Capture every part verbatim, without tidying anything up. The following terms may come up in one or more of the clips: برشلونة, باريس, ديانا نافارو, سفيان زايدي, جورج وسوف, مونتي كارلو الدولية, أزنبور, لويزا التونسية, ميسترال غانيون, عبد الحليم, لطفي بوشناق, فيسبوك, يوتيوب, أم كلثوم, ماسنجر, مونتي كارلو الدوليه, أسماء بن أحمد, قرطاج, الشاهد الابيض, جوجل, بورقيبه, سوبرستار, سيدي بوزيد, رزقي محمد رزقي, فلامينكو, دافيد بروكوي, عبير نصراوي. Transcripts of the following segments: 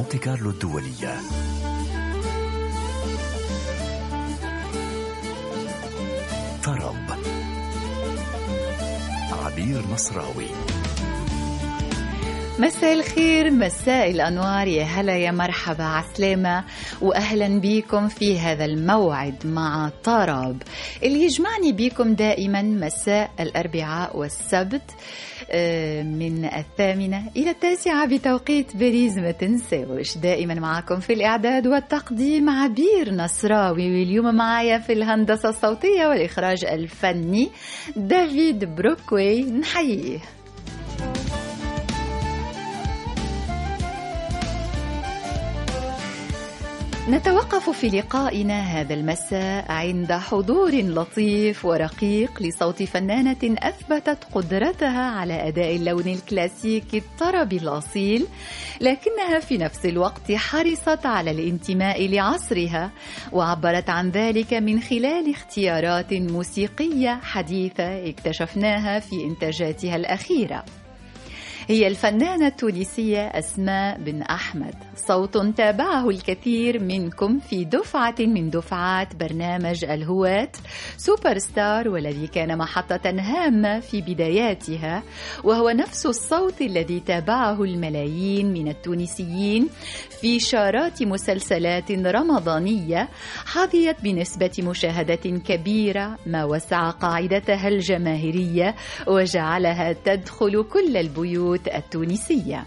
مونتي كارلو الدوليه. طرب عبير نصراوي. مساء الخير، مساء الأنوار، يا هلا يا مرحبا عسلامة، وأهلا بيكم في هذا الموعد مع طرب اللي يجمعني بيكم دائما مساء الأربعاء والسبت من الثامنة إلى التاسعة بتوقيت باريس. ما تنساوش دائما معكم في الإعداد والتقديم عبير نصراوي، واليوم معايا في الهندسة الصوتية والإخراج الفني دافيد بروكوي، نحييه. نتوقف في لقائنا هذا المساء عند حضور لطيف ورقيق لصوت فنانة أثبتت قدرتها على أداء اللون الكلاسيكي الطربي الأصيل، لكنها في نفس الوقت حرصت على الانتماء لعصرها، وعبرت عن ذلك من خلال اختيارات موسيقية حديثة اكتشفناها في إنتاجاتها الأخيرة. هي الفنانة التونسية أسماء بن أحمد، صوت تابعه الكثير منكم في دفعة من دفعات برنامج الهواة سوبرستار، والذي كان محطة هامة في بداياتها، وهو نفس الصوت الذي تابعه الملايين من التونسيين في شارات مسلسلات رمضانية حظيت بنسبة مشاهدة كبيرة، ما وسع قاعدتها الجماهيرية وجعلها تدخل كل البيوت التونسية.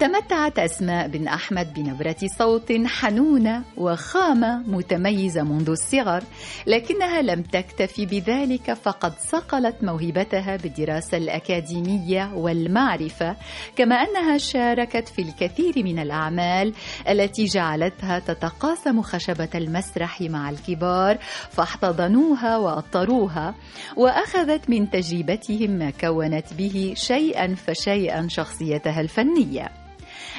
تمتعت أسماء بن أحمد بنبرة صوت حنونة وخامة متميزة منذ الصغر، لكنها لم تكتفي بذلك، فقد صقلت موهبتها بالدراسة الأكاديمية والمعرفة، كما أنها شاركت في الكثير من الأعمال التي جعلتها تتقاسم خشبة المسرح مع الكبار فاحتضنوها وأطروها، وأخذت من تجربتهم ما كونت به شيئا فشيئا شخصيتها الفنية.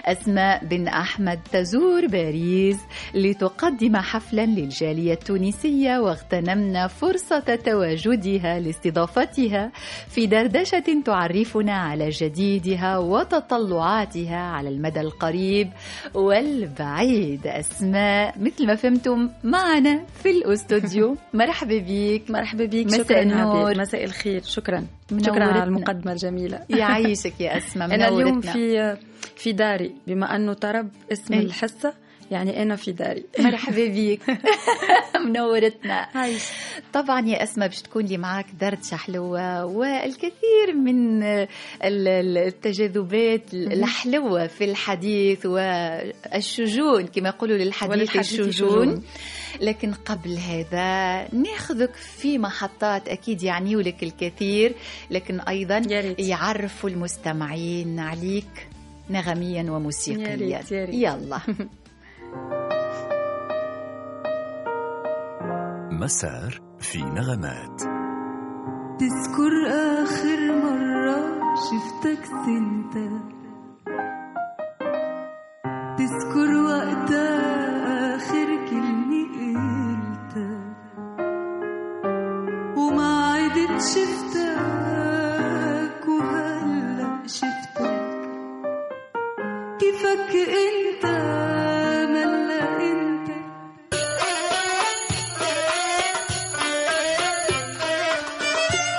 أسماء بن أحمد تزور باريس لتقدم حفلا للجالية التونسية، واغتنمنا فرصة تواجدها لاستضافتها في دردشة تعرفنا على جديدها وتطلعاتها على المدى القريب والبعيد. أسماء مثل ما فهمتم معنا في الأستوديو، مرحبا بيك. مرحبا بيك، مساء النور. مساء الخير، شكرا منورتنا. شكرا على المقدمة الجميلة. يعيشك يا أسماء، منورتنا. أنا اليوم في في داري، بما أنه طرب اسم إيه؟ الحصة يعني أنا في داري. مرحبا بيك. منورتنا. طبعا يا أسماء باش تكون لي معاك دردشة حلوة والكثير من التجاذبات الحلوة في الحديث والشجون، كما يقولوا للحديث الشجون. لكن قبل هذا ناخذك في محطات أكيد يعنيوا لك الكثير، لكن أيضا يعرفوا المستمعين عليك نغميا وموسيقيا. ياريت ياريت. يلا. مسار في نغمات. تذكر آخر مرة شفتك سنتا، تذكر وقتها آخر كلمة قلتها، وما عدت شفتك وهلأ شفتك، كيفك انت ملا انت.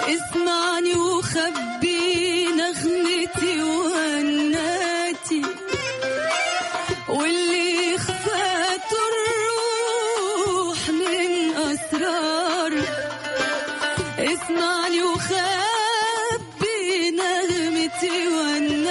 اسمعني وخبي نغمتي وهناتي، واللي خفات الروح من اسرار. اسمعني وخبي نغمتي وهناتي،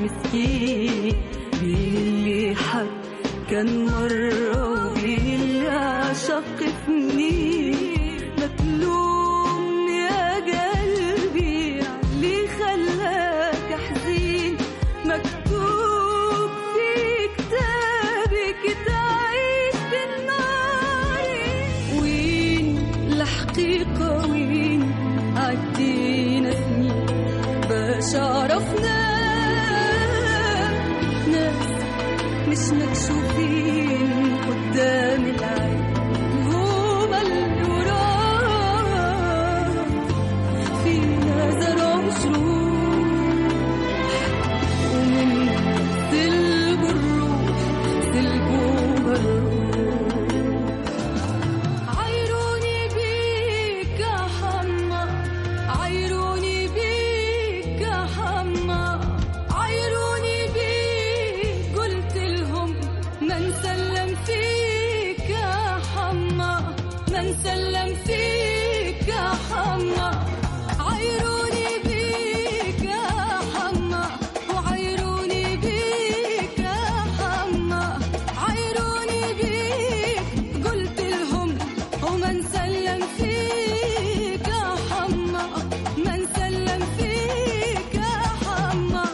مش مسكين. بيلي حب كان مرة وبيلي عشق فني مكلوم يا قلبي علي خلاك حزين مكتوب في كتابك تعيش بالنار. وين الحقيقة وين عدينا سنين باش عرفنا مش مكشوفين قدام العين هما اللي وراه فينا زرعوا شروح ومن سلبوا الروح سلبوا الروح. عايروني بيك يا حما عايروني بيك يا حما سلم فيك يا حما عايروني بيك يا حما وعايروني بيك يا حما عايروني بيك قلت لهم ومن سلم فيك يا حما من سلم فيك يا حما.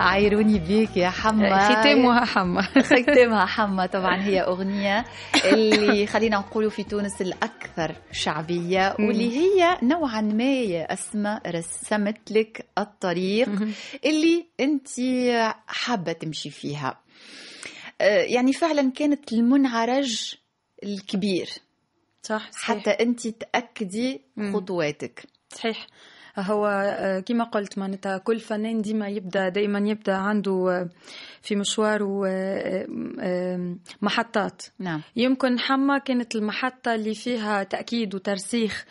عايروني بيك يا حما ختامها حما ختامها حما طبعا هي أغنية اللي خلينا نقوله في تونس الأكثر شعبية واللي هي نوعا ما يا أسماء رسمت لك الطريق اللي أنت حابة تمشي فيها. يعني فعلا كانت المنعرج الكبير صح حتى أنت تأكدي خطواتك صحيح. هو كما قلت معناتها كل فنان ديما يبدا دائما يبدا عنده في مشواره محطات. نعم. يمكن حما كانت المحطة اللي فيها تأكيد وترسيخ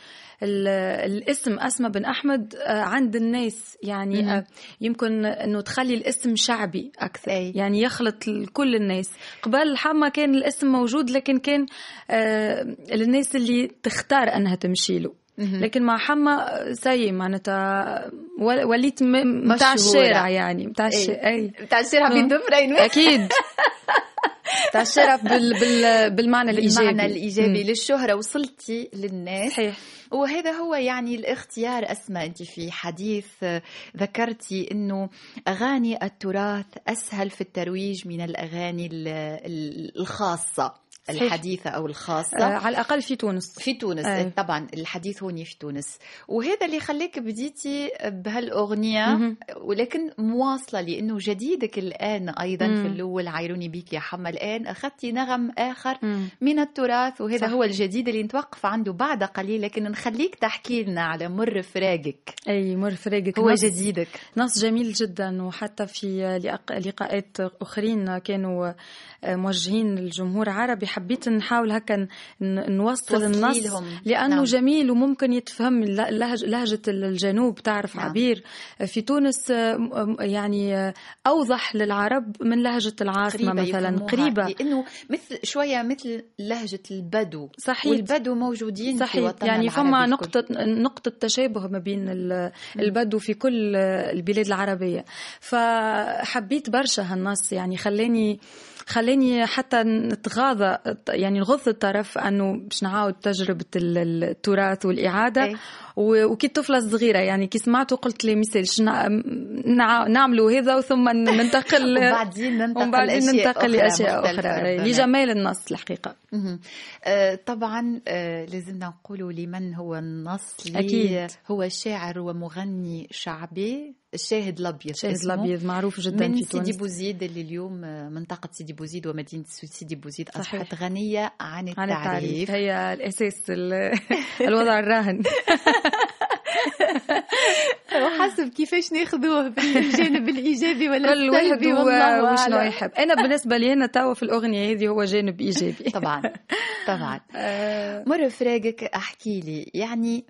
الاسم أسماء بن أحمد عند الناس يعني مم. يمكن أنه تخلي الاسم شعبي أكثر أي. يعني يخلط كل الناس. قبل حما كان الاسم موجود لكن كان للناس اللي تختار أنها تمشي له لكن مع حما ساي معناتها وليت متاع الشارع يعني متاع الشارع في الدمرين أكيد متاع الشارع بال بال بالمعنى الإيجابي بالمعنى الإيجابي للشهرة وصلتي للناس صحيح. وهذا هو يعني الاختيار أسماء. أنت في حديث ذكرتي أنه أغاني التراث أسهل في الترويج من الأغاني الخاصة الحديثة أو الخاصة آه على الأقل في تونس في تونس آه. طبعا الحديث هوني في تونس وهذا اللي خليك بديتي بهالأغنية مه. ولكن مواصلة لأنه جديدك الآن أيضا مم. في الأول عايروني بيك يا حما الآن أخذتي نغم آخر مم. من التراث وهذا صح. هو الجديد اللي نتوقف عنده بعد قليل لكن نخليك تحكي لنا على مر فراقك. أي مر فراقك هو نص جديدك نص جميل جدا وحتى في لقاءات أخرين كانوا موجهين للجمهور العربي حبيت نحاول هكا نوصل النص لأنه نعم. جميل وممكن يتفهم لهجة الجنوب تعرف نعم. عبير في تونس يعني أوضح للعرب من لهجة العاصمة مثلا قريبة لأنه مثل شوية مثل لهجة البدو صحيح والبدو موجودين صحيح. في وطن يعني فما نقطة نقطة تشابه ما بين البدو في كل البلاد العربية فحبيت برشا هالنص يعني خلاني خليني حتى نتغاضى يعني نغض الطرف أنه باش نعاود تجربة التراث والإعادة أي. وكي الطفلة الصغيرة يعني كي سمعته قلت لي مثالش نعملوا هذا وثم ننتقل وبعدين ننتقل, وبعدين ننتقل لأشياء أخرى لجمال النص الحقيقة آه طبعا آه لازمنا نقول لمن هو النص أكيد. هو شاعر ومغني شعبي الشاهد الابيض. الشاهد الابيض معروف جدا من في تونس. سيدي بوزيد اللي اليوم منطقه سيدي بوزيد ومدينه سيدي بوزيد اصبحت غنيه عن التعريف, عن التعريف. هي الاساس الوضع الراهن وحسب كيفاش ناخذوه بالجانب الايجابي ولا السلبي والله وشنو يحب. انا بالنسبه لي انا توا في الاغنيه هذه هو جانب ايجابي طبعا طبعا. مره فراقك احكي لي يعني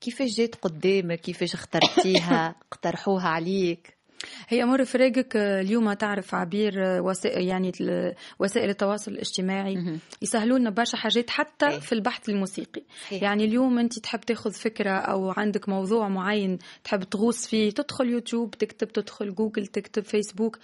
كيفاش جات قدامك, كيفاش اخترتيها, اقترحوها عليك؟ هي مر فريقك اليوم تعرف عبير وسائل يعني وسائل التواصل الاجتماعي يسهلوا لنا برشا حاجات حتى في البحث الموسيقي. يعني اليوم انت تحب تاخذ فكره او عندك موضوع معين تحب تغوص فيه, تدخل يوتيوب تكتب, تدخل جوجل تكتب, فيسبوك,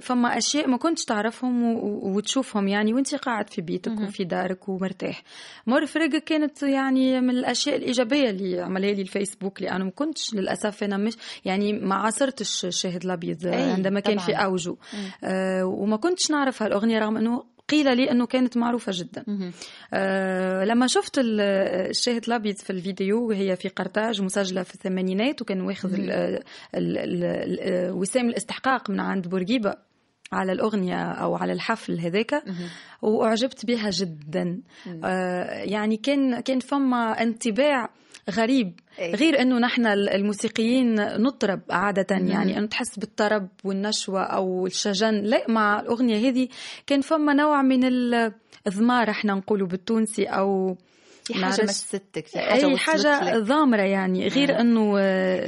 فما اشياء ما كنتش تعرفهم وتشوفهم يعني وانت قاعد في بيتك وفي دارك ومرتاح. مر فريقك كانت يعني من الاشياء الايجابيه اللي عملها لي الفيسبوك, لانه ما كنتش للاسف انا مش يعني مع الشاهد الابيض عندما كان طبعاً. في اوجه آه وما كنتش نعرف هالاغنيه رغم انه قيل لي انه كانت معروفه جدا. آه لما شفت الشاهد الابيض في الفيديو وهي في قرطاج مسجله في الثمانينات وكان واخذ وسام الاستحقاق من عند بورقيبه على الأغنية أو على الحفل هذاك وأعجبت بها جدا. آه يعني كان كان فما انطباع غريب, غير أنه نحن الموسيقيين نطرب عادة مم. يعني أنه تحس بالطرب والنشوة أو الشجن, لا مع الأغنية هذه كان فما نوع من الإضمار احنا نقوله بالتونسي أو حاجة مستك في حاجة, أي حاجة ضامرة يعني غير آه. أنه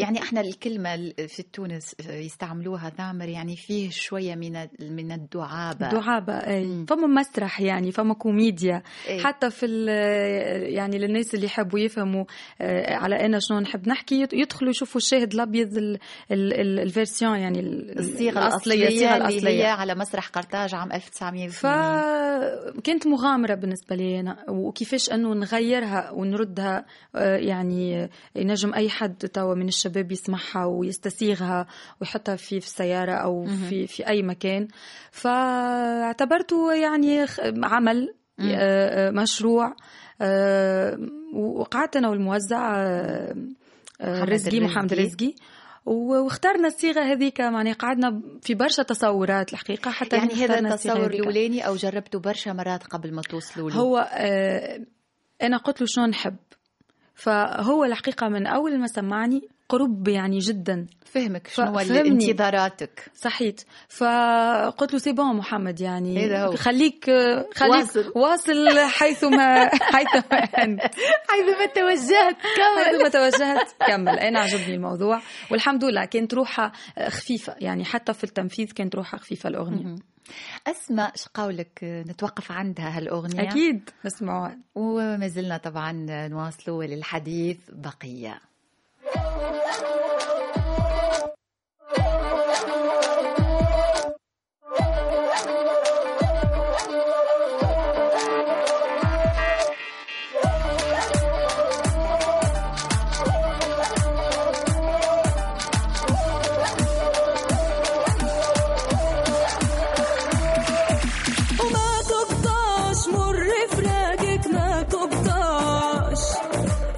يعني إحنا الكلمة في تونس يستعملوها ضامر يعني فيه شوية من من الدعابة دعابة أي. فما مسرح يعني فما كوميديا أي. حتى في يعني للناس اللي يحبوا يفهموا على أنا شنو نحب نحكي يدخلوا يشوفوا الشاهد الأبيض الفيرسيون يعني الصيغة الأصلية, الصيغة الأصلية على مسرح قرطاج عام ألف وتسعمية وثمانين. فكانت مغامرة بالنسبة لي أنا, وكيفاش أنه نغير يرها ونردها يعني نجم أي حد توا من الشباب يسمعها ويستسيغها ويحطها في في السيارة أو في في أي مكان. فاعتبرته يعني عمل مشروع وقعدت أنا والموزع رزقي محمد رزقي واخترنا الصيغه هذيك. يعني قعدنا في برشا تصورات الحقيقه حتى يعني هذا التصور الأولاني أو جربته برشا مرات قبل ما توصلوا له. هو أنا قلت له شنو نحب, فهو الحقيقة من أول ما سمعني قرب يعني جدا فهمك شنو انتظاراتك صحيت. فقلت له سي بون محمد يعني خليك خليك واصل, واصل حيثما حيثما أنت حيثما توجهت كمل حيثما توجهت كمل. أنا عجبني الموضوع والحمد لله كانت روحها خفيفة يعني حتى في التنفيذ كانت روحها خفيفة الأغنية. أسماء شقاولك نتوقف عندها هالأغنية أكيد نسمعوها وما زلنا طبعا نواصلوا للحديث بقية.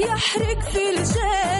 يحرق في الجو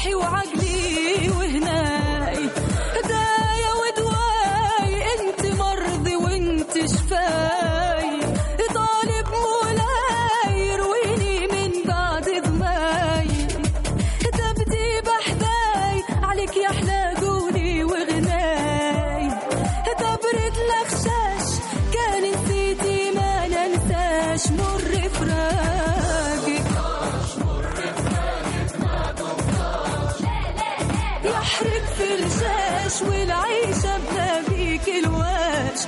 روحي وعقلي وهناي هدايا ودواي، انت مرضي وانت شفاي، طالب مولاي يرويني من بعد ضماي، تبدي بحداي عليك يا احلى قولي وغناي، تبرد الاخشاش كان نسيتي ما ننساش، مر فراقي يحرق في الجاش والعيشة بلا بيك الواش.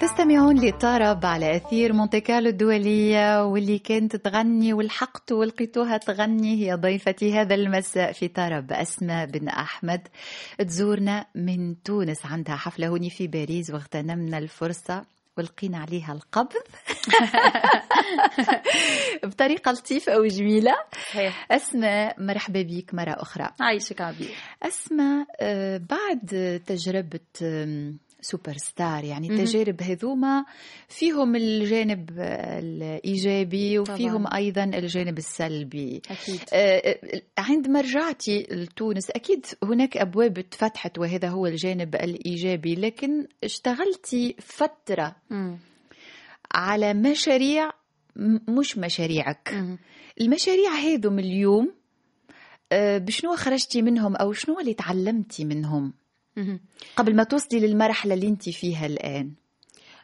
تستمعون لطرب على أثير مونتي كارلو الدولية، واللي كانت تغني والحقت ولقيتوها تغني هي ضيفتي هذا المساء في طرب أسماء بن أحمد، تزورنا من تونس، عندها حفلة هوني في باريس واغتنمنا الفرصة ولقينا عليها القبض بطريقة لطيفة وجميلة. أسماء مرحبا بيك مرة أخرى. عايشك عبير. أسماء بعد تجربة سوبرستار، يعني تجارب هذوما فيهم الجانب الإيجابي وفيهم طبعاً أيضا الجانب السلبي. أكيد. عندما رجعتي لتونس أكيد هناك أبواب اتفتحت وهذا هو الجانب الإيجابي، لكن اشتغلتي فترة مم. على مشاريع مش مشاريعك. مم. المشاريع هذو من اليوم بشنو خرجتي منهم أو شنو اللي تعلمتي منهم قبل ما توصلي للمرحلة اللي انتي فيها الآن؟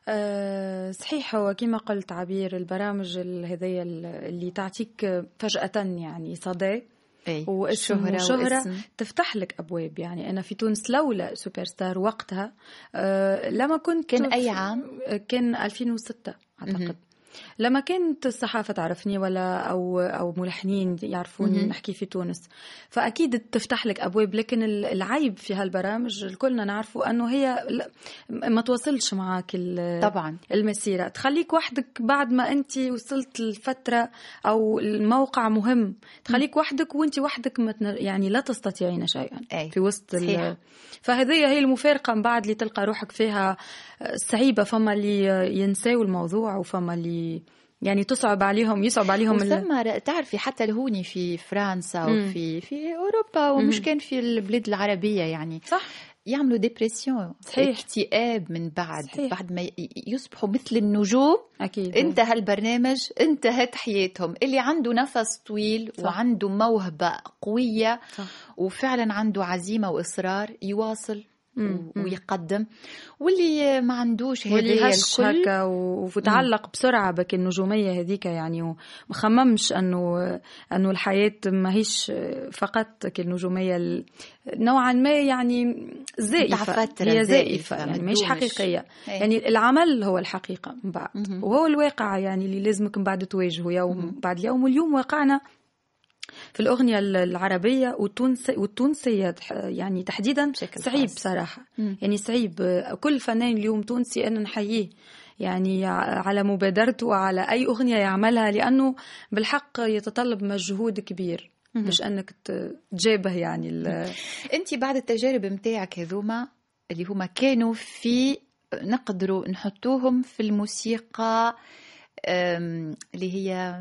أه صحيح، هو كما قلت عبير البرامج هذيا اللي تعطيك فجأة يعني صدى وشهرة وشهرة تفتح لك أبواب. يعني أنا في تونس لولا سوبرستار وقتها أه لما كنت كان أي عام؟ كان ألفين وستة أعتقد. لما كانت الصحافة تعرفني ولا أو أو ملحنين يعرفوني م-م. نحكي في تونس، فأكيد تفتح لك أبواب. لكن العيب في هالبرامج الكلنا نعرفه أنه هي ما توصلش معاك طبعا المسيرة، تخليك وحدك بعد ما أنت وصلت الفترة أو الموقع مهم، تخليك وحدك وأنت وحدك متن... يعني لا تستطيعين شيئا أي. في وسط ال... فهذه هي المفارقة من بعد اللي تلقى روحك فيها صعيبة، فما اللي ينساوا الموضوع وفما اللي يعني تصعب عليهم يصعب عليهم ثم ال... تعرفي حتى لهوني في فرنسا وفي في أوروبا ومش كان في البلاد العربية يعني صح يعملوا ديبريسيون اكتئاب من بعد صحيح. بعد ما يصبحوا مثل النجوم أكيد. انتهى البرنامج، انتهت حياتهم. اللي عنده نفس طويل صح. وعنده موهبة قوية صح. وفعلا عنده عزيمة وإصرار يواصل ويقدم، واللي ما عندوش هذه الكل وتعلق بسرعة بك النجومية هذيك يعني وما خممش أنه أنه الحياة ما هيش فقط كالنجومية نوعا ما يعني زائفة، هي زائفة يعني مش حقيقية هي. يعني العمل هو الحقيقة من بعد مم. وهو الواقع يعني اللي لازمك من بعد تواجهه يوم مم. بعد يوم. واليوم واقعنا في الأغنية العربية والتونسية يعني تحديدا صعيب صراحة مم. يعني صعيب. كل فنان اليوم تونسي أنا نحييه يعني على مبادرته وعلى أي أغنية يعملها، لأنه بالحق يتطلب مجهود كبير مش أنك تجيبه يعني ال... أنت بعد التجارب متاعك هذوما اللي هما كانوا في نقدروا نحطوهم في الموسيقى اللي هي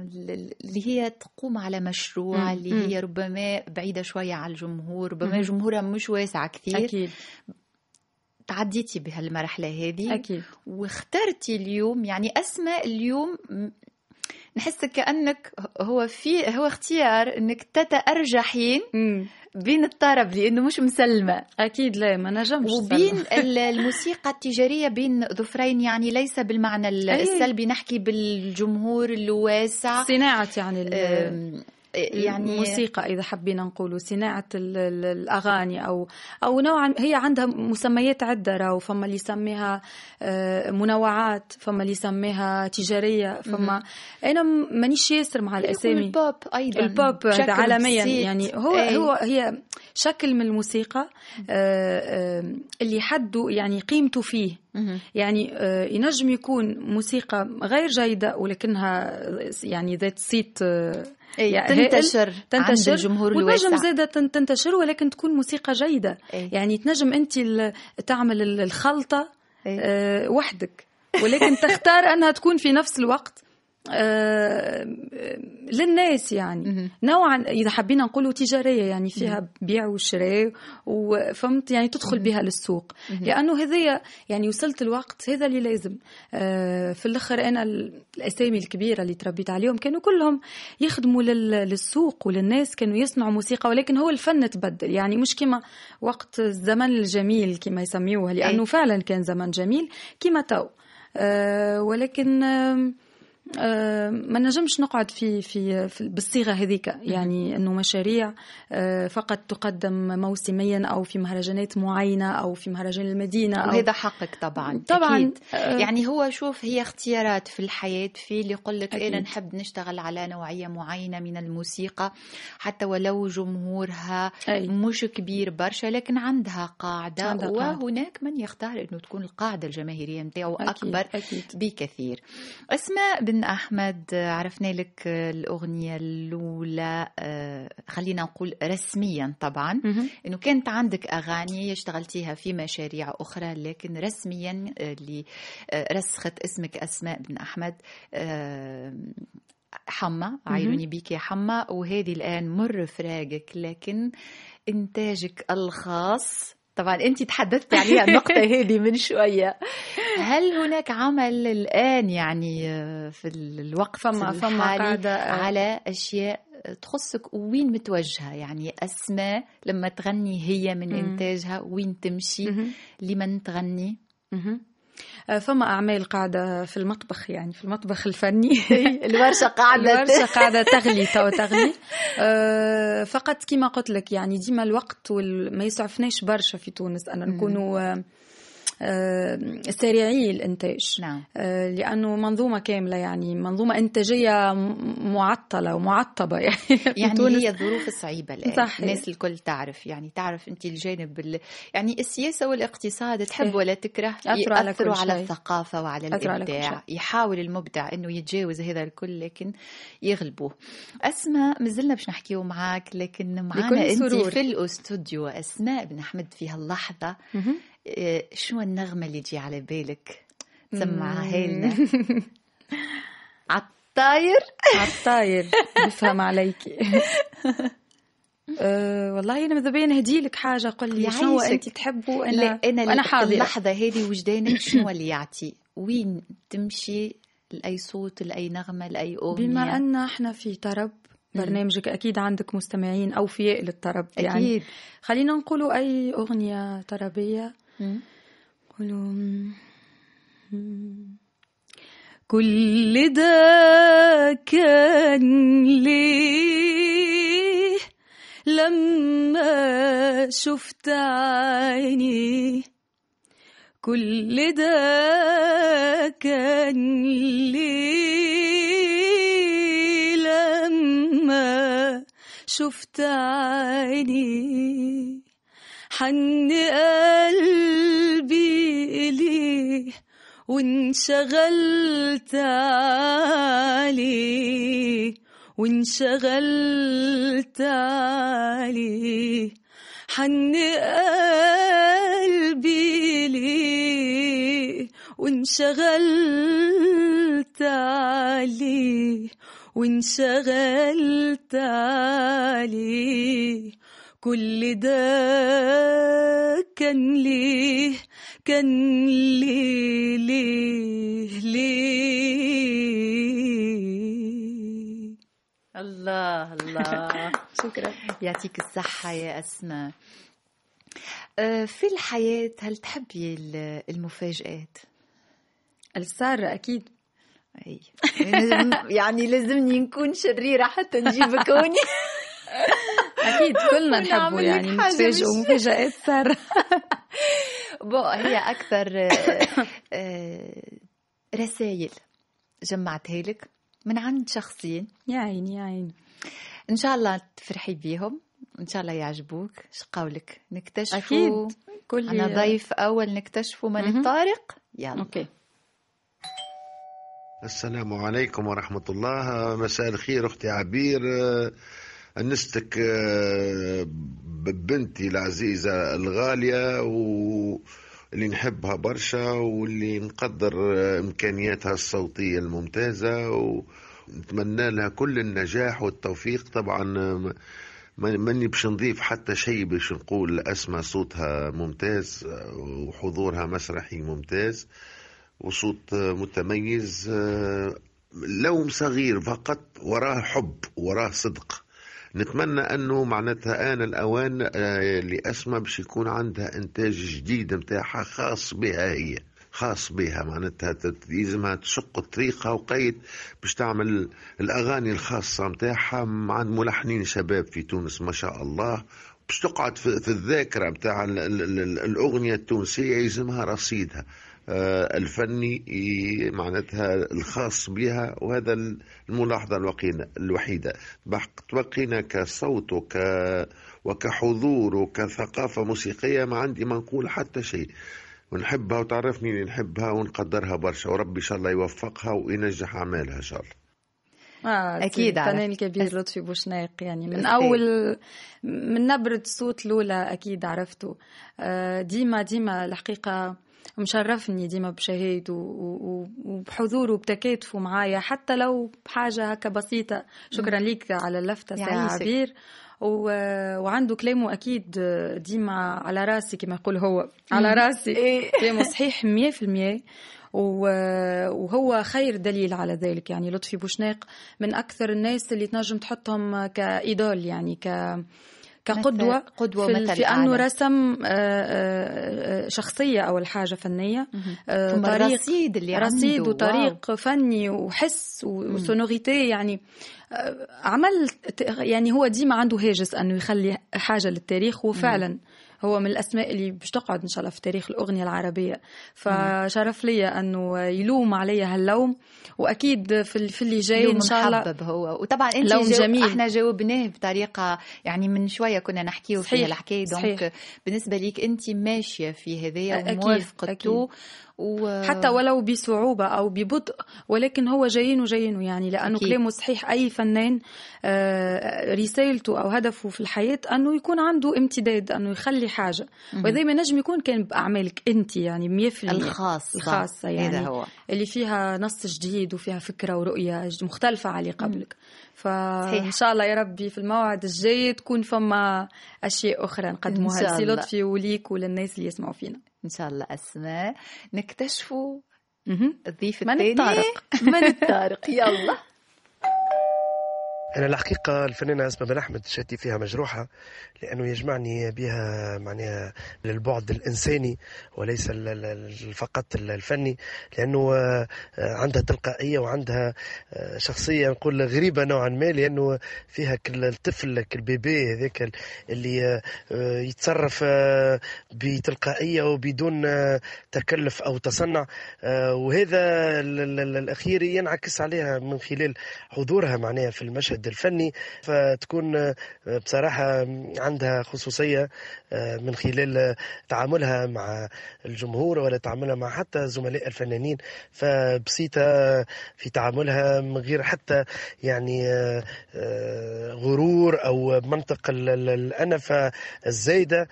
اللي هي تقوم على مشروع اللي هي ربما بعيدة شوية على الجمهور، ربما جمهورها مش واسع كثير. أكيد. تعديتي بهالمرحلة هذه. أكيد. واخترتي اليوم، يعني أسماء اليوم نحس كأنك هو في هو اختيار أنك تتأرجحين مم. بين الطرب لأنه مش مسلمة. أكيد لا ما نجمش. وبين الموسيقى التجارية بين ظفرين، يعني ليس بالمعنى السلبي، نحكي بالجمهور الواسع، صناعة يعني يعني الموسيقى إذا حبينا نقولوا صناعة الأغاني أو أو نوعا هي عندها مسميات عدة، راهو فما اللي يسميها منوعات، فما اللي يسميها تجارية، فما أنا مانيش ياسر مع الأسامي. البوب أيضا، البوب عالميا يعني هو أي. هو هي شكل من الموسيقى اللي حده يعني قيمته فيه يعني ينجم يكون موسيقى غير جيدة ولكنها يعني ذات صيت يعني تنتشر تنتشر عند الجمهور الواسع، وتنجم زادة تنتشر ولكن تكون موسيقى جيدة. أي. يعني تنجم أنت تعمل الخلطة أه وحدك، ولكن تختار أنها تكون في نفس الوقت أه للناس يعني م-م. نوعا إذا حبينا نقوله تجارية، يعني فيها بيع وشراء وفهمت يعني تدخل م-م. بها للسوق م-م. لأنه هذي يعني وصلت الوقت هذا اللي لازم أه في الأخر. أنا الأسامي الكبيرة اللي تربيت عليهم كانوا كلهم يخدموا للسوق وللناس، كانوا يصنعوا موسيقى، ولكن هو الفن تبدل يعني مش كما وقت الزمن الجميل كما يسميوه، لأنه أي. فعلا كان زمن جميل كما تو أه ولكن أه أه ما نجمش نقعد في في, في بالصيغة هذيك، يعني أنه مشاريع أه فقط تقدم موسميا أو في مهرجانات معينة أو في مهرجان المدينة أو... وهذا حقك طبعا طبعا أكيد. أه يعني هو شوف هي اختيارات في الحياة، في اللي يقول لك أنا نحب نشتغل على نوعية معينة من الموسيقى حتى ولو جمهورها أي. مش كبير برشا، لكن عندها قاعدة عندها وهناك قاعدة. من يختار أنه تكون القاعدة الجماهيرية متاعه أكبر أكيد. بكثير. أسماء بن أحمد، عرفنا لك الأغنية الأولى خلينا نقول رسميا طبعا إنه كانت عندك أغاني اشتغلتيها في مشاريع أخرى، لكن رسميا اللي رسخت اسمك أسماء بن أحمد حما، عيوني بيك يا حما، وهذه الآن مر فراقك، لكن إنتاجك الخاص طبعا أنت تحدثت عليها النقطة هذه من شوية. هل هناك عمل الآن يعني في الوقت فما الحالي فما على أشياء تخصك وين متوجهة؟ يعني أسماء لما تغني هي من إنتاجها وين تمشي لمن تغني؟ فما أعمال قاعدة في المطبخ، يعني في المطبخ الفني الورشة قاعدة الورشة قاعدة تغلي تو تغلي أه فقط كما قلت لك يعني ديما الوقت وما يسعفناش برشا في تونس أن نكونوا أه سريعي الإنتاج. نعم. أه لأنه منظومة كاملة يعني منظومة إنتاجية معطلة ومعطبة يعني يعني هي الظروف الصعيبة الآن الناس الكل تعرف، يعني تعرف أنت الجانب ال... يعني السياسة والاقتصاد تحب ولا تكره يأثروا على, كل على الثقافة وعلى الإبداع، يحاول المبدع أنه يتجاوز هذا الكل لكن يغلبوه. أسماء مازلنا باش نحكيه معاك، لكن معنا أنت في الأستوديو أسماء بن أحمد في هاللحظة م-م. شو النغمة اللي تجي على بالك تسمعها لنا؟ عالطاير عالطاير بفهم عليكي. أه والله أنا ماذا بين هديلك حاجة، قل لي شو أنت تحبه. أنا أنا حاضر اللحظة هذه وجدانك شو اللي يعطي وين تمشي لأي صوت لأي نغمة لأي أغنية؟ بما أن احنا في طرب برنامجك أكيد عندك مستمعين أوفياء للطرب، يعني أكيد. خلينا نقولوا أي أغنية طربية قولوا كل ده كان ليه لما شفت عيني، كل ده كان ليه لما شفت عيني، حن قلبي إليه وانشغلت عليه وانشغلت عليه حن قلبي ليه وانشغلت عليه وانشغلت عليه كل ده كان ليه كان ليه ليه ليه. الله الله. شكرا، يعطيك الصحة يا أسماء. في الحياة هل تحبي المفاجآت؟ السارة أكيد. أي يعني لازمني نكون شريرة حتى نجيب كوني. أكيد كلنا نحبه يعني مفاجأة ومفاجآت سارة. بو هي أكثر رسائل جمعتها لك من عند شخصين، يا عيني يا عيني، إن شاء الله تفرحي بيهم، إن شاء الله يعجبوك. شقولك نكتشفوا أكيد. كل أنا ضيف أول نكتشفوا من م-م. الطارق. يلا أوكي. السلام عليكم ورحمة الله، مساء الخير أختي عبير. أنستك ببنتي العزيزة الغالية واللي نحبها برشا واللي نقدر إمكانياتها الصوتية الممتازة، ونتمنى لها كل النجاح والتوفيق. طبعا ماني باش نضيف حتى شيء باش نقول، أسمع صوتها ممتاز وحضورها مسرحي ممتاز وصوت متميز، لوم صغير فقط وراه حب وراه صدق. نتمنى أنه معناتها آن الأوان اللي أسمى باش يكون عندها إنتاج جديد متاعها خاص بها هي، خاص بها معناتها لازمها تشق طريقها وقيد باش تعمل الأغاني الخاصة متاعها مع ملحنين شباب في تونس ما شاء الله، باش تقعد في الذاكرة متاع الأغنية التونسية. يلزمها رصيدها الفني معناتها الخاص بها، وهذا الملاحظة الوحيدة تبقينا كصوت وكحضور وكثقافة موسيقية. ما عندي ما نقول حتى شيء، ونحبها وتعرفني اللي نحبها ونقدرها برشا، وربي إن شاء الله يوفقها وينجح أعمالها إن شاء الله. آه أكيد. الفنان الكبير لطفي بوشناق يعني من أول من نبرة صوت لولا أكيد عرفته. ديما ديما الحقيقة مشرفني ديما بشهيد وبحضور وبتكاتفه معايا حتى لو بحاجة هكا بسيطة. شكرا لك على اللفتة ساعة عبير، وعنده كلامه أكيد ديما على راسي كما يقول هو، على راسي كلامه صحيح مية في المية، وهو خير دليل على ذلك. يعني لطفي بوشناق من أكثر الناس اللي تنجم تحطهم كإيدول يعني ك كقدوة قدوة في, في أنه رسم شخصية أو الحاجة فنية، طريق رصيد, اللي رصيد وطريق واو. فني وحس وسونوريتي، يعني عمل يعني هو ديما عنده هاجس أنه يخلي حاجة للتاريخ، وفعلا مم. هو من الأسماء اللي باش تقعد إن شاء الله في تاريخ الأغنية العربية. فشرف لي أنه يلوم عليها هاللوم، وأكيد في اللي جاي إن شاء الله محبب هو. وطبعا أنت جاوب إحنا جاوبناه بطريقة يعني من شوية كنا نحكيه في الحكاية، دونك بالنسبة ليك أنت ماشية في هذايا وموافقته و... حتى ولو بصعوبة أو ببطء، ولكن هو جايين وجايين يعني لأنه أكيد. كلامه صحيح. أي فنان رسالته أو هدفه في الحياة أنه يكون عنده امتداد، أنه يخلي حاجة، وإذا ما نجم يكون كان بأعمالك أنت يعني مية في المية الخاصة, الخاصة يعني هو. اللي فيها نص جديد وفيها فكرة ورؤية مختلفة على قبلك. فإن شاء الله يا ربي في الموعد الجاي تكون فما أشياء أخرى نقدموها لسي لطفي وليك وللناس اللي يسمعوا فينا إن شاء الله. أسماء نكتشفوا الضيف الثاني من الطارق. من الطارق يلا. أنا الحقيقة الفنانة أسماء بن أحمد شاتي فيها مجروحة، لأنه يجمعني بها معناها للبعد الإنساني وليس فقط الفني، لأنه عندها تلقائية وعندها شخصية نقول غريبة نوعا ما، لأنه فيها الطفل كالبيبي هذاك اللي يتصرف بتلقائية وبدون تكلف أو تصنع، وهذا الأخير ينعكس عليها من خلال حضورها معناها في المشهد الجد الفني، فتكون بصراحة عندها خصوصية من خلال تعاملها مع الجمهور ولا تعاملها مع حتى زملاء الفنانين، فبسيطة في تعاملها من غير حتى يعني غرور أو منطق الأنفة الزايدة،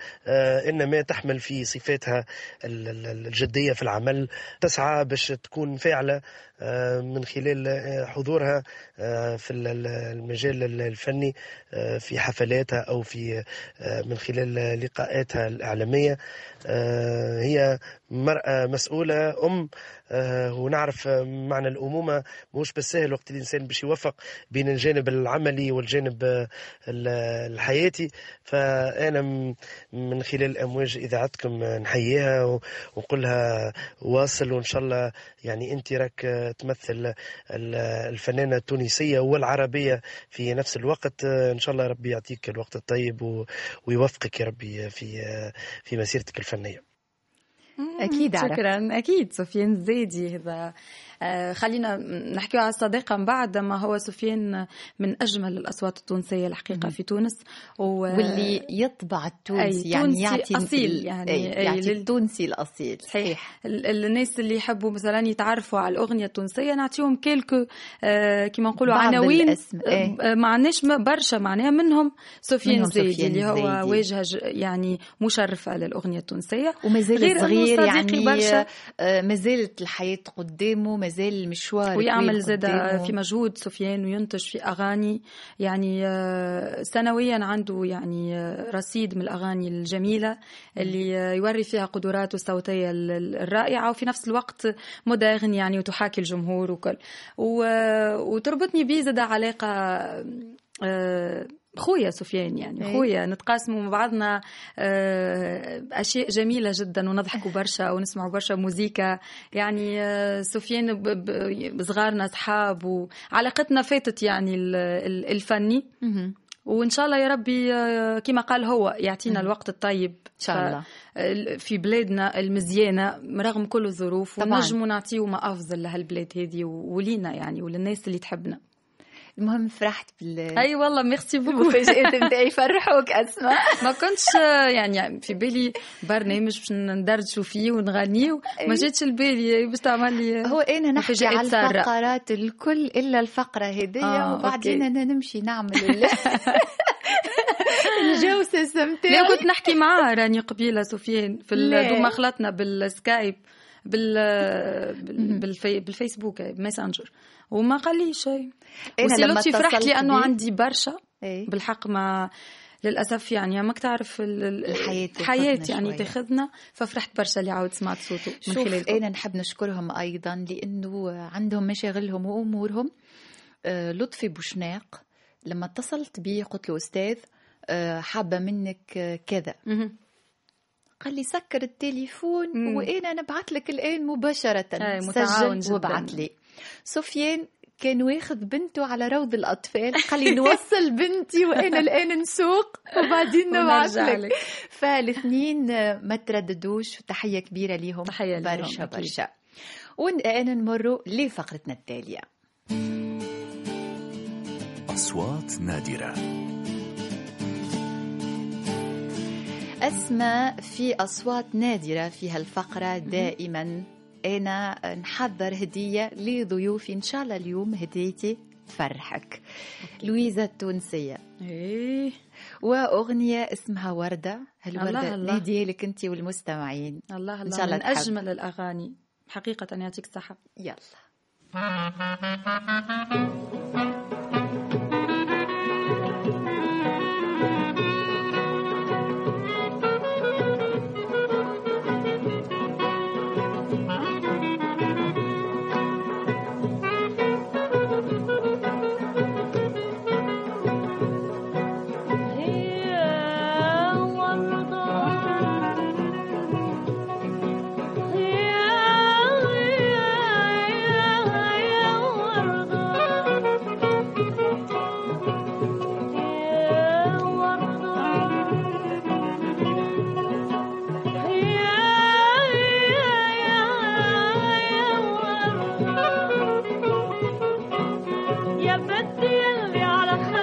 إنما تحمل في صفاتها الجدية في العمل، تسعى باش تكون فاعلة من خلال حضورها في المجال الفني في حفلاتها أو في من خلال لقاءاتها الإعلامية. هي مرأة مسؤولة، أم، ونعرف معنى الأمومة مش بالسهل وقت الإنسان باش يوفق بين الجانب العملي والجانب الحياتي. فأنا من خلال أمواج إذاعتكم نحييها ونقولها واصل، وإن شاء الله يعني أنت راك تمثل الفنانة التونسية والعربية في نفس الوقت. إن شاء الله ربي يعطيك الوقت الطيب ويوفقك يا ربي في في مسيرتك الفنية. أكيد عرفت. شكرا. أكيد سفيان زايدي هذا آه خلينا نحكي على الصداقة من بعد. ما هو سفيان من أجمل الأصوات التونسية الحقيقة في تونس، و... واللي يطبع التونسي، يعني يعطي أصيل، يعني يعطي التونسي الأصيل. صحيح. الناس اللي يحبوا مثلا يتعرفوا على الأغنية التونسية نعطيهم كيلكو آه كما نقولوا عناوين آه. معناش برشا معناها، منهم سفيان زايدي اللي هو واجهة يعني مشرفة للأغنية التونسية ومازال صغير، يعني برشا آه مازالت الحياة قدامه، مازال المشوار، ويعمل زاد في مجهود سفيان وينتج في أغاني، يعني سنويا عنده يعني رصيد من الأغاني الجميلة اللي يوري فيها قدراته الصوتية الرائعة، وفي نفس الوقت مداغن يعني وتحاكي الجمهور وكل. وتربطني بيه زاد علاقة أه خويا سفيان، يعني خويا نتقاسموا مع بعضنا أشياء جميلة جدا، ونضحكوا برشا ونسمعوا برشا موزيكا، يعني سفيان صغارنا أصحاب، وعلاقتنا فاتت يعني الفني. وإن شاء الله يا ربي كما قال هو يعطينا الوقت الطيب إن شاء الله في بلادنا المزيانة رغم كل الظروف، ونجموا نعطيو ما أفضل لهالبلاد هذه ولينا يعني وللناس اللي تحبنا. المهم فرحت بال اي والله ميرسي بوكو. المفاجات نتاعي فرحوك اسماء. ما كنتش يعني في بالي برنامج باش ندردشوا فيه ونغنيوا، ما جاتش لبالي باش تعمل لي. هو انا نحكي على الفقرات الكل الا الفقره هديه آه، وبعدين أوكي. انا نمشي نعمل الجوسه سمتي. لو كنت نحكي معاه راني قبيله سفيان في دوما خلطنا بالسكايب بال بالفي... بالفيسبوك ماسنجر، وما قال لي شيء. انا لما فرحت لانه عندي برشا ايه؟ بالحق ما للاسف يعني ما تعرف الحياه الحياه يعني تاخذنا، ففرحت برشا اللي عاود سمعت صوته من خلال. انا نحب نشكرهم ايضا لانه عندهم مشاغلهم وامورهم. لطفي بوشناق لما اتصلت بيه قلت له استاذ حابه منك كذا، قال لي سكر التليفون مم. وانا نبعث لك الان مباشره، سجل وابعث لي. سفيان كان واخذ بنته على روض الأطفال، قال لي نوصل بنتي وأنا الآن نسوق وبعدين نبعث لك. فالاثنين ما ترددوش، تحية كبيرة ليهم برشا برشا. وأنا نمر لفقرتنا التالية، أصوات نادرة. أسماء في أصوات نادرة في هالفقرة دائما أنا نحضر هدية لضيوفي، إن شاء الله اليوم هديتي تفرحك. لويزا التونسية إيه. وأغنية اسمها وردة. هالوردة نهديها لك أنت والمستمعين. الله الله إن شاء الله من تحب. أجمل الأغاني حقيقة، يعطيك الصحة. يلا بدي اللي على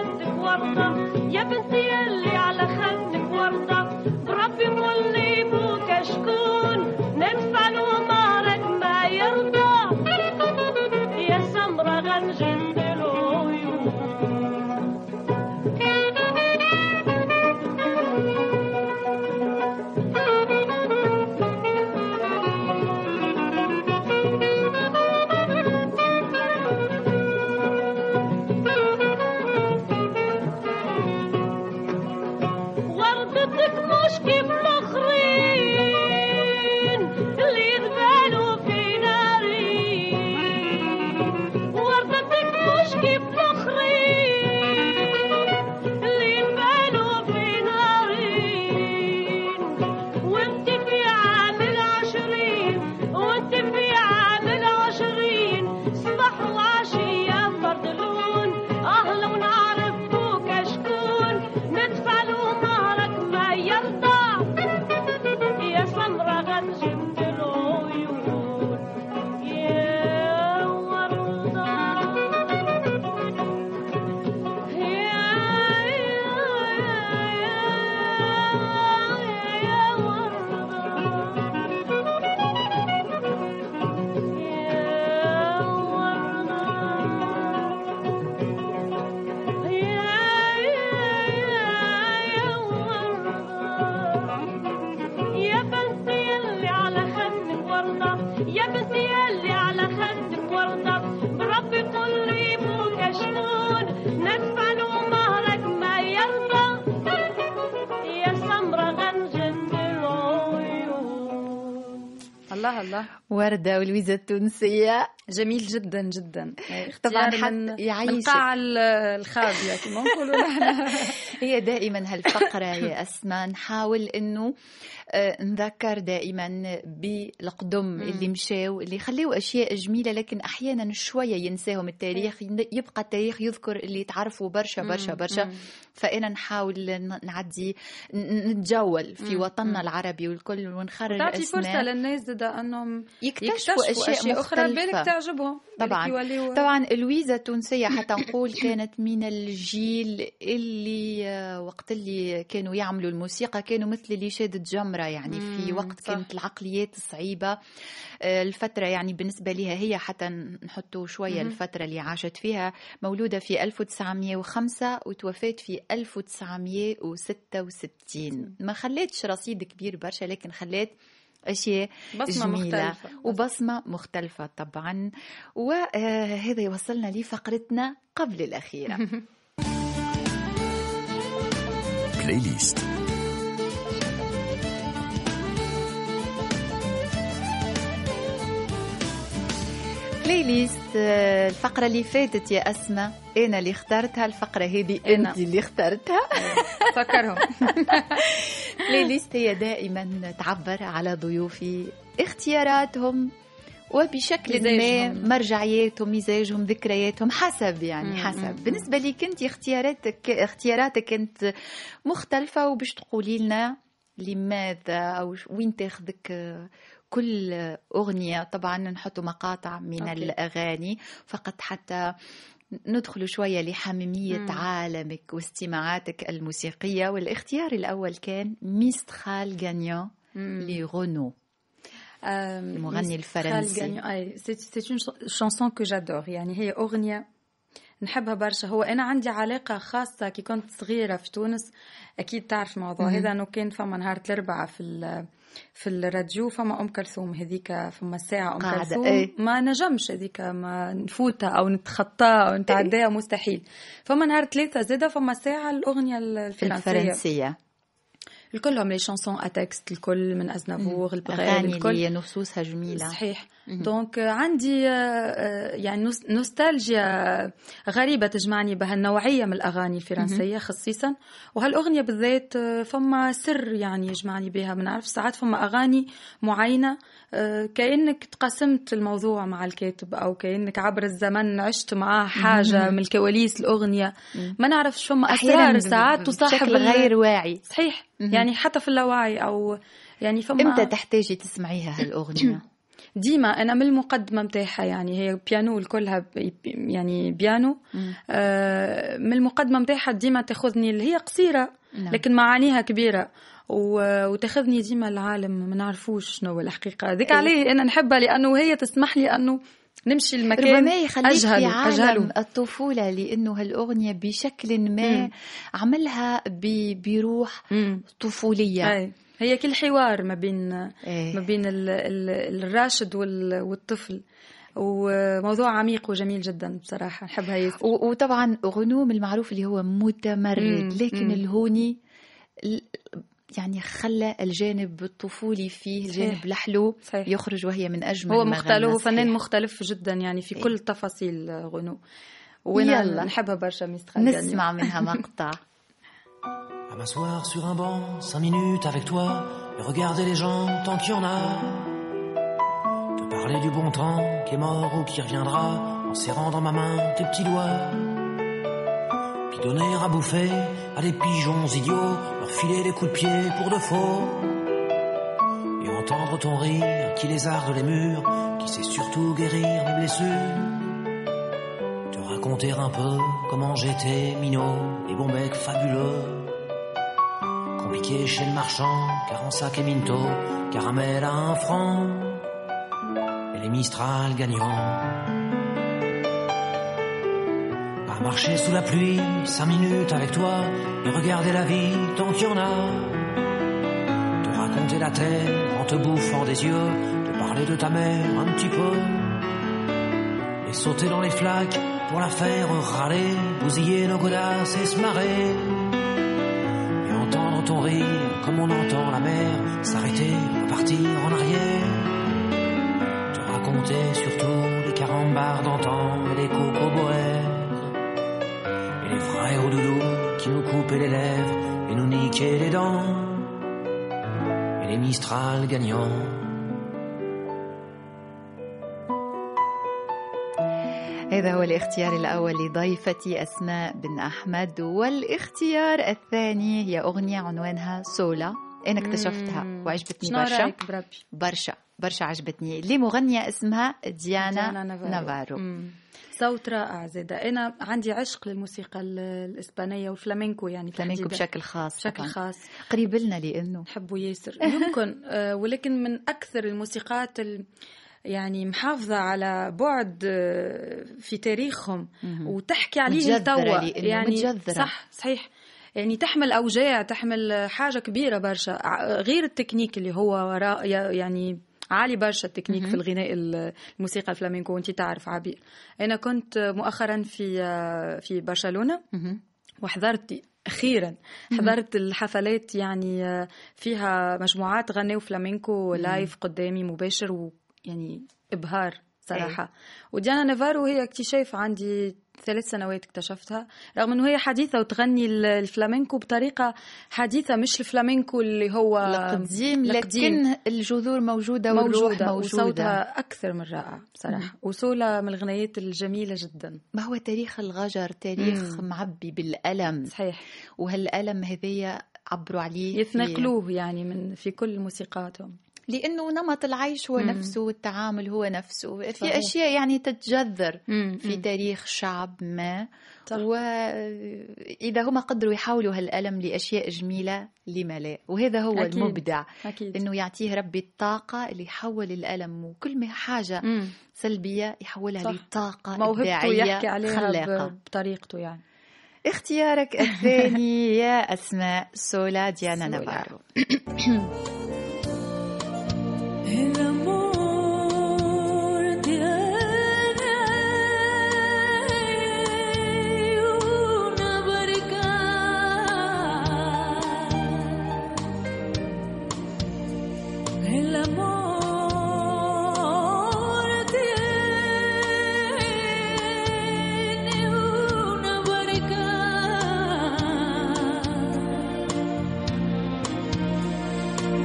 شاء الله. وردة ولويزا التونسية جميل جدا جدا. طبعا حد يعيش القاعة الخاوية كما نقولوا نحن. هي دائما هالفقرة يا أسماء نحاول إنه نذكر دائما بالقدم اللي مشاو اللي خليوا أشياء جميلة، لكن أحيانا شوية ينساهم التاريخ، يبقى التاريخ يذكر اللي تعرفوا برشا برشا برشا. فأنا نحاول نعدي نتجول في وطننا العربي والكل ونخرج أسماء، تعطي فرصة للناس ده أنهم يكتشفوا أشياء, أشياء أخرى بالك تعجبهم. طبعا طبعا لويزا التونسية حتى نقول كانت من الجيل اللي وقت اللي كانوا يعملوا الموسيقى كانوا مثل اللي شادت جمرة، يعني في وقت كانت العقليات صعيبة الفترة يعني بالنسبة لها هي، حتى نحطوا شوية الفترة اللي عاشت فيها. مولودة في ألف وتسعمية وخمسة وتوفات في ألف وتسعمية وستة وستين. ما خلاتش رصيد كبير برشا، لكن خلات أشياء بصمة جميلة مختلفة. وبصمة مختلفة طبعا. وهذا يوصلنا لفقرتنا قبل الأخيرة. بلاي ليست. بلاي ليست الفقرة اللي فاتت يا أسماء أنا اللي اخترتها، الفقرة هذه أنت اللي اخترتها. فكرهم. بلاي ليست هي دائما تعبر على ضيوفي، اختياراتهم وبشكل ما مرجعياتهم، مزاجهم، ذكرياتهم، حسب يعني حسب. بالنسبة لي كنت اختياراتك اختياراتك كانت مختلفة، وباش تقولي لنا لماذا أو وين تاخذك كل أغنية. طبعا نحط مقاطع من أوكي. الأغاني فقط حتى ندخل شوية لحميمية مم. عالمك واستماعاتك الموسيقية. والاختيار الأول كان ميسترال غانيون لرينو المغني الفرنسي. c'est une chanson que j'adore، يعني هي أغنية نحبها برشا. هو أنا عندي علاقة خاصة كي كنت صغيرة في تونس، أكيد تعرف موضوع هذا، أنه كان فما نهار الأربعاء في ال في الراديو فما أم كلثوم هذيك، فما ساعة أم كلثوم ايه. ما نجمش هذيك ما نفوتها أو نتخطاها أو نتعداها ايه. مستحيل. فما نهار ثلاثة زادة فما ساعة الأغنية الفرنسية, الفرنسية. الكلهم لي شانسون اتكست الكل من أزنبور البغال الكل اللي نصوصها جميلة صحيح. دونك عندي يعني نوستالجيا غريبة تجمعني بهالنوعية من الأغاني الفرنسية خصيصا، وهالأغنية بالذات فما سر يعني يجمعني بها. منعرف ساعات فما أغاني معينة كأنك تقسمت الموضوع مع الكاتب، أو كأنك عبر الزمن عشت معاه حاجة من الكواليس الأغنية. ما نعرفش فما أسرار ساعات تصاحب غير واعي صحيح يعني حتى في اللاوعي. أو يعني فما إمتى تحتاجي تسمعيها هالأغنية؟ ديما أنا من المقدمة متاحة، يعني هي بيانو الكلها يعني بيانو آه من المقدمة متاحة ديما تاخذني اللي هي قصيرة لا. لكن معانيها كبيرة وتاخذني ديما العالم ما نعرفوش شنو الحقيقة ذيك. عليه أنا نحبها لأنه هي تسمح لي أنه نمشي المكان، ربما يخليك في عالم الطفولة، لأنه هالأغنية بشكل ما مم. عملها بروح طفولية أي. هي كل حوار ما بين أي. ما بين ال ال الراشد والطفل، وموضوع عميق وجميل جدا بصراحة نحبها ياسر. وطبعا غنوم المعروف اللي هو متمرد، لكن مم. الهوني يعني خلى الجانب الطفولي فيه الجانب الحلو يخرج، وهي من أجمل هو مختلف هو فنان مختلف جدا يعني في كل تفاصيل غنو. وأنا نحبها برشا ميسترال غانيون. نسمع منها مقطع. À m'asseoir sur un banc cinq minutes avec toi et regarder les gens tant qu'il y en a. Te parler du bon temps qui est mort ou qui reviendra en serrant dans ma main tes petits doigts. Puis donner à bouffer à des pigeons idiots, leur filer des coups de pied pour de faux. Et entendre ton rire qui les arde les murs, qui sait surtout guérir les blessures. Te raconter un peu comment j'étais minot et bon mec fabuleux. Compliqué chez le marchand, car en sac et minto, caramel à un franc. Et les Mistral gagnants. Marcher sous la pluie, cinq minutes avec toi et regarder la vie tant qu'il y en a. Te raconter la terre en te bouffant des yeux, te parler de ta mère un petit peu. Et sauter dans les flaques pour la faire râler, bousiller nos godasses et se marrer. Et entendre ton rire comme on entend la mer s'arrêter, repartir en arrière. comptait surtout les carambars d'antan et les cocoboères, et les frères doudous qui nous coupaient les lèvres et nous niquaient les dents, et les Mistral gagnants. هذا هو الاختيار الأول لضيفتي أسماء بن أحمد، والاختيار الثاني هي أغنية عنوانها سولا. أنا اكتشفتها وعجبتني برشا برشا برشا عجبتني لمغنية اسمها ديانا نافارو. صوت رائع زيادة. أنا عندي عشق للموسيقى الإسبانية والفلامينكو، يعني فلامينكو بشكل خاص بشكل خاص قريب لنا لأنه حبوا ياسر يمكن ولكن من أكثر الموسيقات ال... يعني محافظة على بعد في تاريخهم وتحكي عليه التوى، يعني متجذرة. صح صحيح، يعني تحمل أوجاع، تحمل حاجة كبيرة برشا غير التكنيك اللي هو يعني عالي برشا التكنيك في الغناء الموسيقى الفلامينكو. وانتي تعرف عبير أنا كنت مؤخرا في في برشلونة وحضرت أخيرا حضرت الحفلات، يعني فيها مجموعات غنوا فلامينكو لايف قدامي مباشر و يعني إبهار صراحة. أيه. وديانا نافارو هي اكتشاف عندي ثلاث سنوات اكتشفتها، رغم أنه هي حديثة وتغني الفلامينكو بطريقة حديثة، مش الفلامينكو اللي هو القديم، لكن الجذور موجودة والروح موجودة وصوتها أكثر من رائع صراحة. وصولها من الغنايات الجميلة جدا. ما هو تاريخ الغجر تاريخ مم. معبي بالألم. صحيح. وهالألم هذي عبروا عليه يتنقلوه يعني من في كل موسيقاتهم، لأنه نمط العيش هو نفسه والتعامل هو نفسه. في أشياء يعني تتجذر مم. في تاريخ شعب ما، وإذا هما قدروا يحولوا هالألم لأشياء جميلة لما لا، وهذا هو أكيد. المبدع أكيد. إنه يعطيه ربي الطاقة اللي يحول الألم، وكل ما حاجة مم. سلبية يحولها صح. لطاقة إبداعية خلاقة بطريقته. يعني اختيارك الثاني يا أسماء سولا ديانا نافارو. El amor tiene una barca. El amor tiene una barca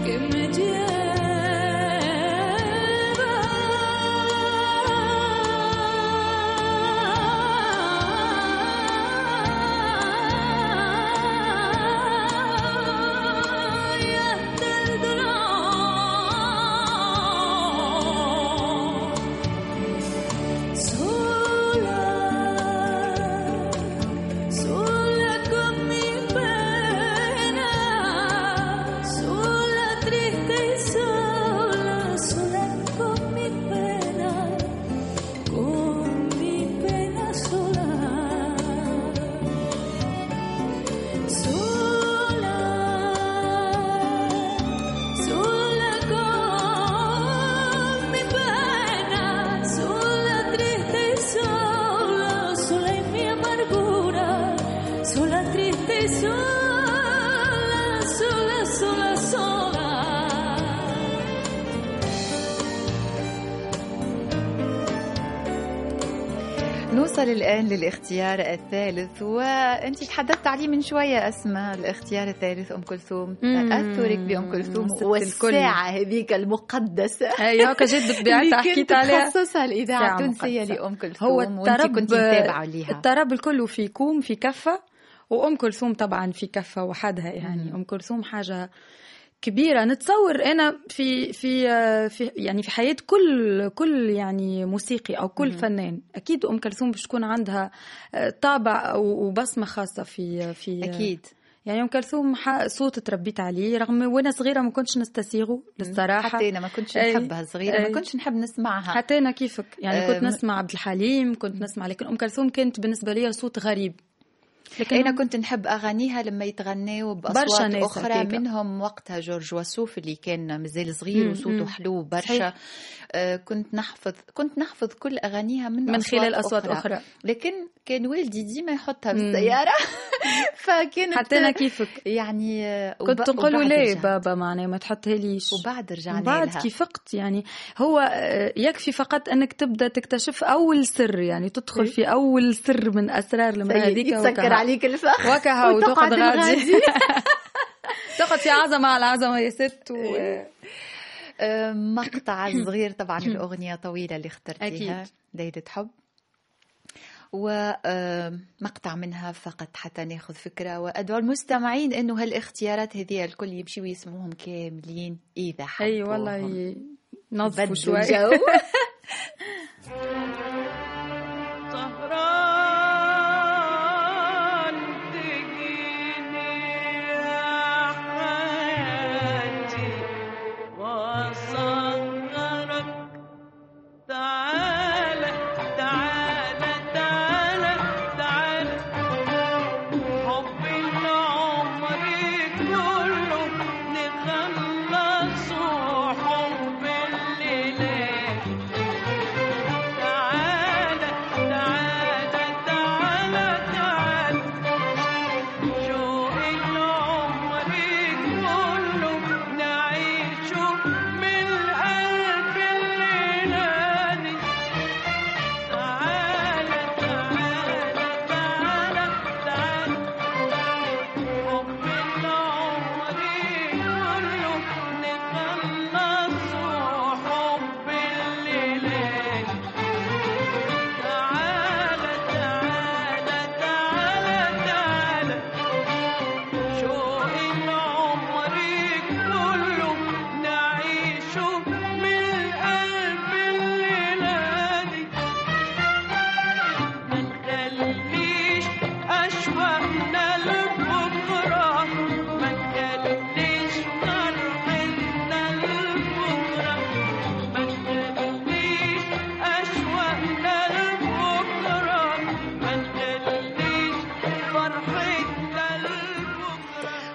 que me lleva. نوصل الآن للاختيار الثالث، وأنت تحدثت عليه من شوية أسماء. الاختيار الثالث أم كلثوم. تأثرك بأم كلثوم والساعة هذيك المقدسة. أيوة كجد ببيعتها حكيت عليها. تخصصها الإذاعة التونسية لأم كلثوم. هو الطرب كنت متابعة ليها. الطرب الكل في كوم في كفة، وأم كلثوم طبعا في كفة وحدها. يعني أم كلثوم حاجة كبيرة. نتصور أنا في في في يعني في حياة كل كل يعني موسيقي أو كل مم. فنان أكيد أم كلثوم بتكون عندها طابع وبصمة خاصة في في أكيد. يعني أم كلثوم صوت تربيت عليه، رغم وأنا صغيرة ما كنتش نستسيغه للصراحة. حتى أنا ما كنتش نحبها صغيرة، ما كنتش نحب نسمعها. حتى أنا كيفك يعني كنت نسمع عبد الحليم، كنت نسمع، لكن أم كلثوم كانت بالنسبة لي صوت غريب. لكن أنا كنت نحب أغانيها لما يتغنيوا بأصوات أخرى كيكا. منهم وقتها جورج وسوف اللي كان مازال صغير وصوته حلو برشا. آه كنت نحفظ كنت نحفظ كل أغانيها من, من خلال أصوات أخرى. أخرى لكن كان والدي ديما يحطها بالسيارة فكانت حتى أنا كيفك يعني كنت تقولوا لي بابا معناه ما تحطها ليش وبعد رجعنا لها بعد كيفقت يعني هو يكفي فقط أنك تبدأ تكتشف أول سر يعني تدخل إيه؟ في أول سر من أسرار لما هذيك يتسكر عليك الفخ وكها وتقعد غادي تقعد في عظمة على عظمة يا ست و... مقطع صغير طبعا الأغنية طويلة اللي اخترتيها ليلة حب ومقطع منها فقط حتى ناخذ فكرة وأدعو المستمعين أنه هالاختيارات هذه الكل يمشي ويسموهم كاملين إذا حبوهم. أي والله نظفوا شوية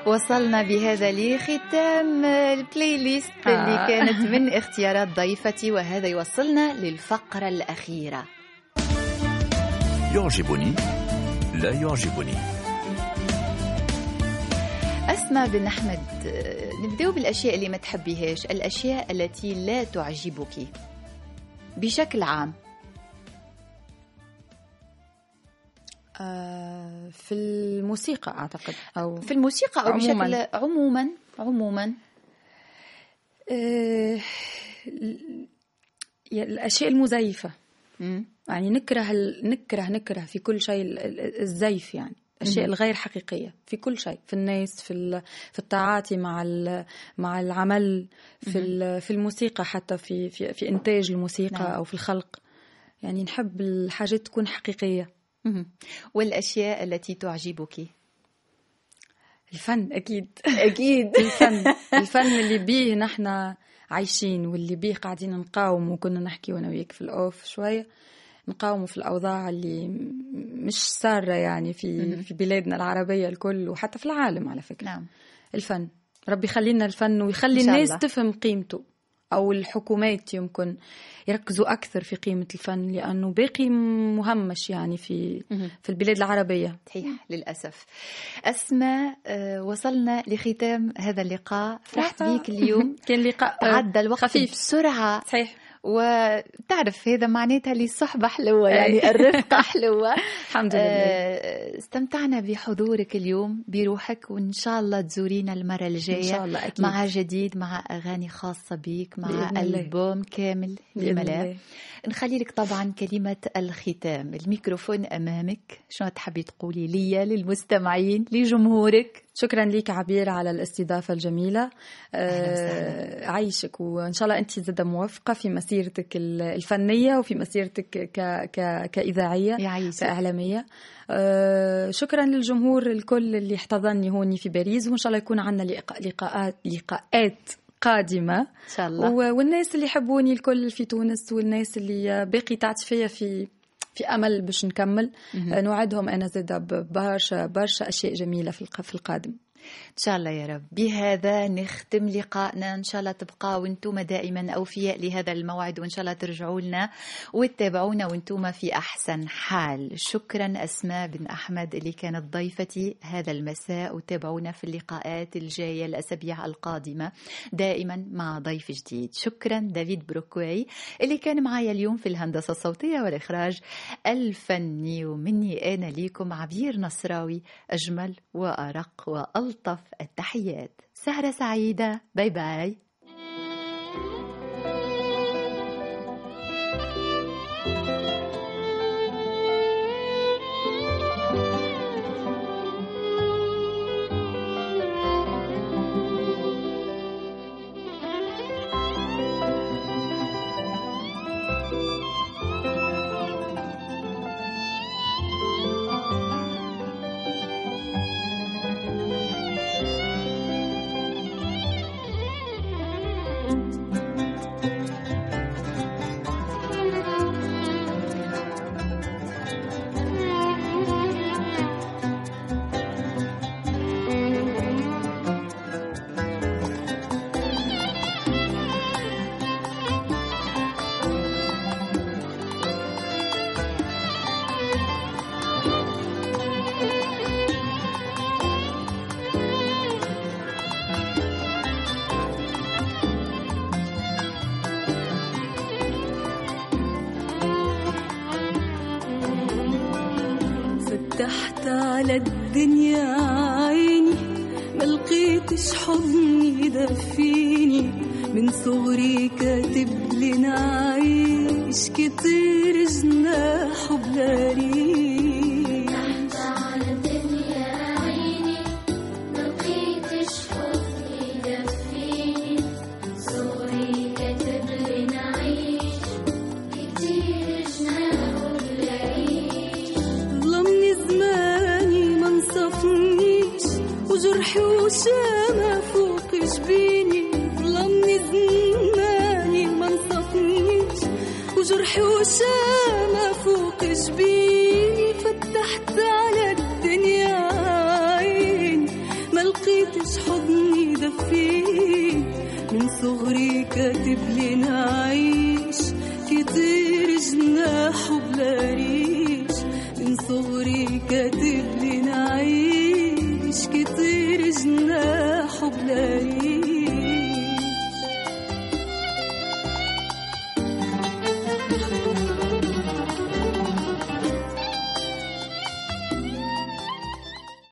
وصلنا بهذا لختام البلاي ليست اللي كانت من اختيارات ضيفتي وهذا يوصلنا للفقرة الأخيرة يعجبني لا يعجبني. أسماء بن أحمد نبدأ بالأشياء اللي ما تحبيهاش الأشياء التي لا تعجبك بشكل عام. في الموسيقى أعتقد أو في الموسيقى أو عموماً. بشكل عموما عموما أه... الأشياء المزيفة م? يعني نكره نكره نكره في كل شيء الزيف يعني الأشياء الغير حقيقية في كل شيء في الناس في في التعاطي مع مع العمل في في الموسيقى حتى في في, في إنتاج الموسيقى نعم. أو في الخلق يعني نحب الحاجات تكون حقيقية. والأشياء التي تعجبك الفن أكيد أكيد الفن الفن اللي بيه نحن عايشين واللي بيه قاعدين نقاوم وكنا نحكي وانا وياك في الأوف شوية نقاوم في الأوضاع اللي مش سارة يعني في في بلادنا العربية الكل وحتى في العالم على فكرة نعم. الفن ربي يخلينا الفن ويخلي الناس الله. تفهم قيمته أو الحكومات يمكن يركزوا أكثر في قيمة الفن لأنه باقي مهمش يعني في في البلاد العربية صحيح للأسف. أسماء وصلنا لختام هذا اللقاء فرحت بيك اليوم كان لقاء عدى الوقت خفيف. بسرعة صحيح وتعرف هذا معناتها لي الصحبة حلوة يعني الرفقة حلوة الحمد لله استمتعنا بحضورك اليوم بروحك وإن شاء الله تزورينا المرة الجاية مع جديد مع أغاني خاصة بيك مع ألبوم كامل لملا نخلي لك طبعا كلمة الختام الميكروفون أمامك شو تحبي تقولي لي للمستمعين لجمهورك. شكرا لك عبير على الاستضافة الجميلة أه عايشك وإن شاء الله أنت زادة موفقة في مسيرتك الفنية وفي مسيرتك ك... ك... كإذاعية كإعلامية أه شكرا للجمهور الكل اللي احتضنني هوني في باريس وإن شاء الله يكون عنا لقاء... لقاءات لقاءات قادمة إن شاء الله و... والناس اللي يحبوني الكل في تونس والناس اللي باقي تعطفية في في أمل باش نكمل. نوعدهم أنا زادة برشا برشا أشياء جميلة في القادم إن شاء الله يا رب. بهذا نختم لقائنا، إن شاء الله تبقى وانتم دائما أوفياء لهذا الموعد، وإن شاء الله ترجعوا لنا وتتابعونا وانتم في أحسن حال. شكرا أسماء بن أحمد اللي كانت ضيفتي هذا المساء، وتابعونا في اللقاءات الجاية الأسابيع القادمة دائما مع ضيف جديد. شكرا دافيد بروكوي اللي كان معايا اليوم في الهندسة الصوتية والإخراج الفني، ومني أنا ليكم عبير نصراوي أجمل وأرق وألطف ألطف التحيات. سهرة سعيدة، باي باي. فتحت على الدنيا عيني ملقيتش حضني يدفيني، من صغري كاتب لنعيش كتير جناح وبلا ريش. فتحت على الدنيا عيني ملقيتش حضني يدفيني، من صغري كاتب لنعيش كتير جناح وبلا ريش. وجرحي وشامة فوق جبيني، ظلمني زماني ما انصفنيش، وجرحي وشامة فوق جبيني.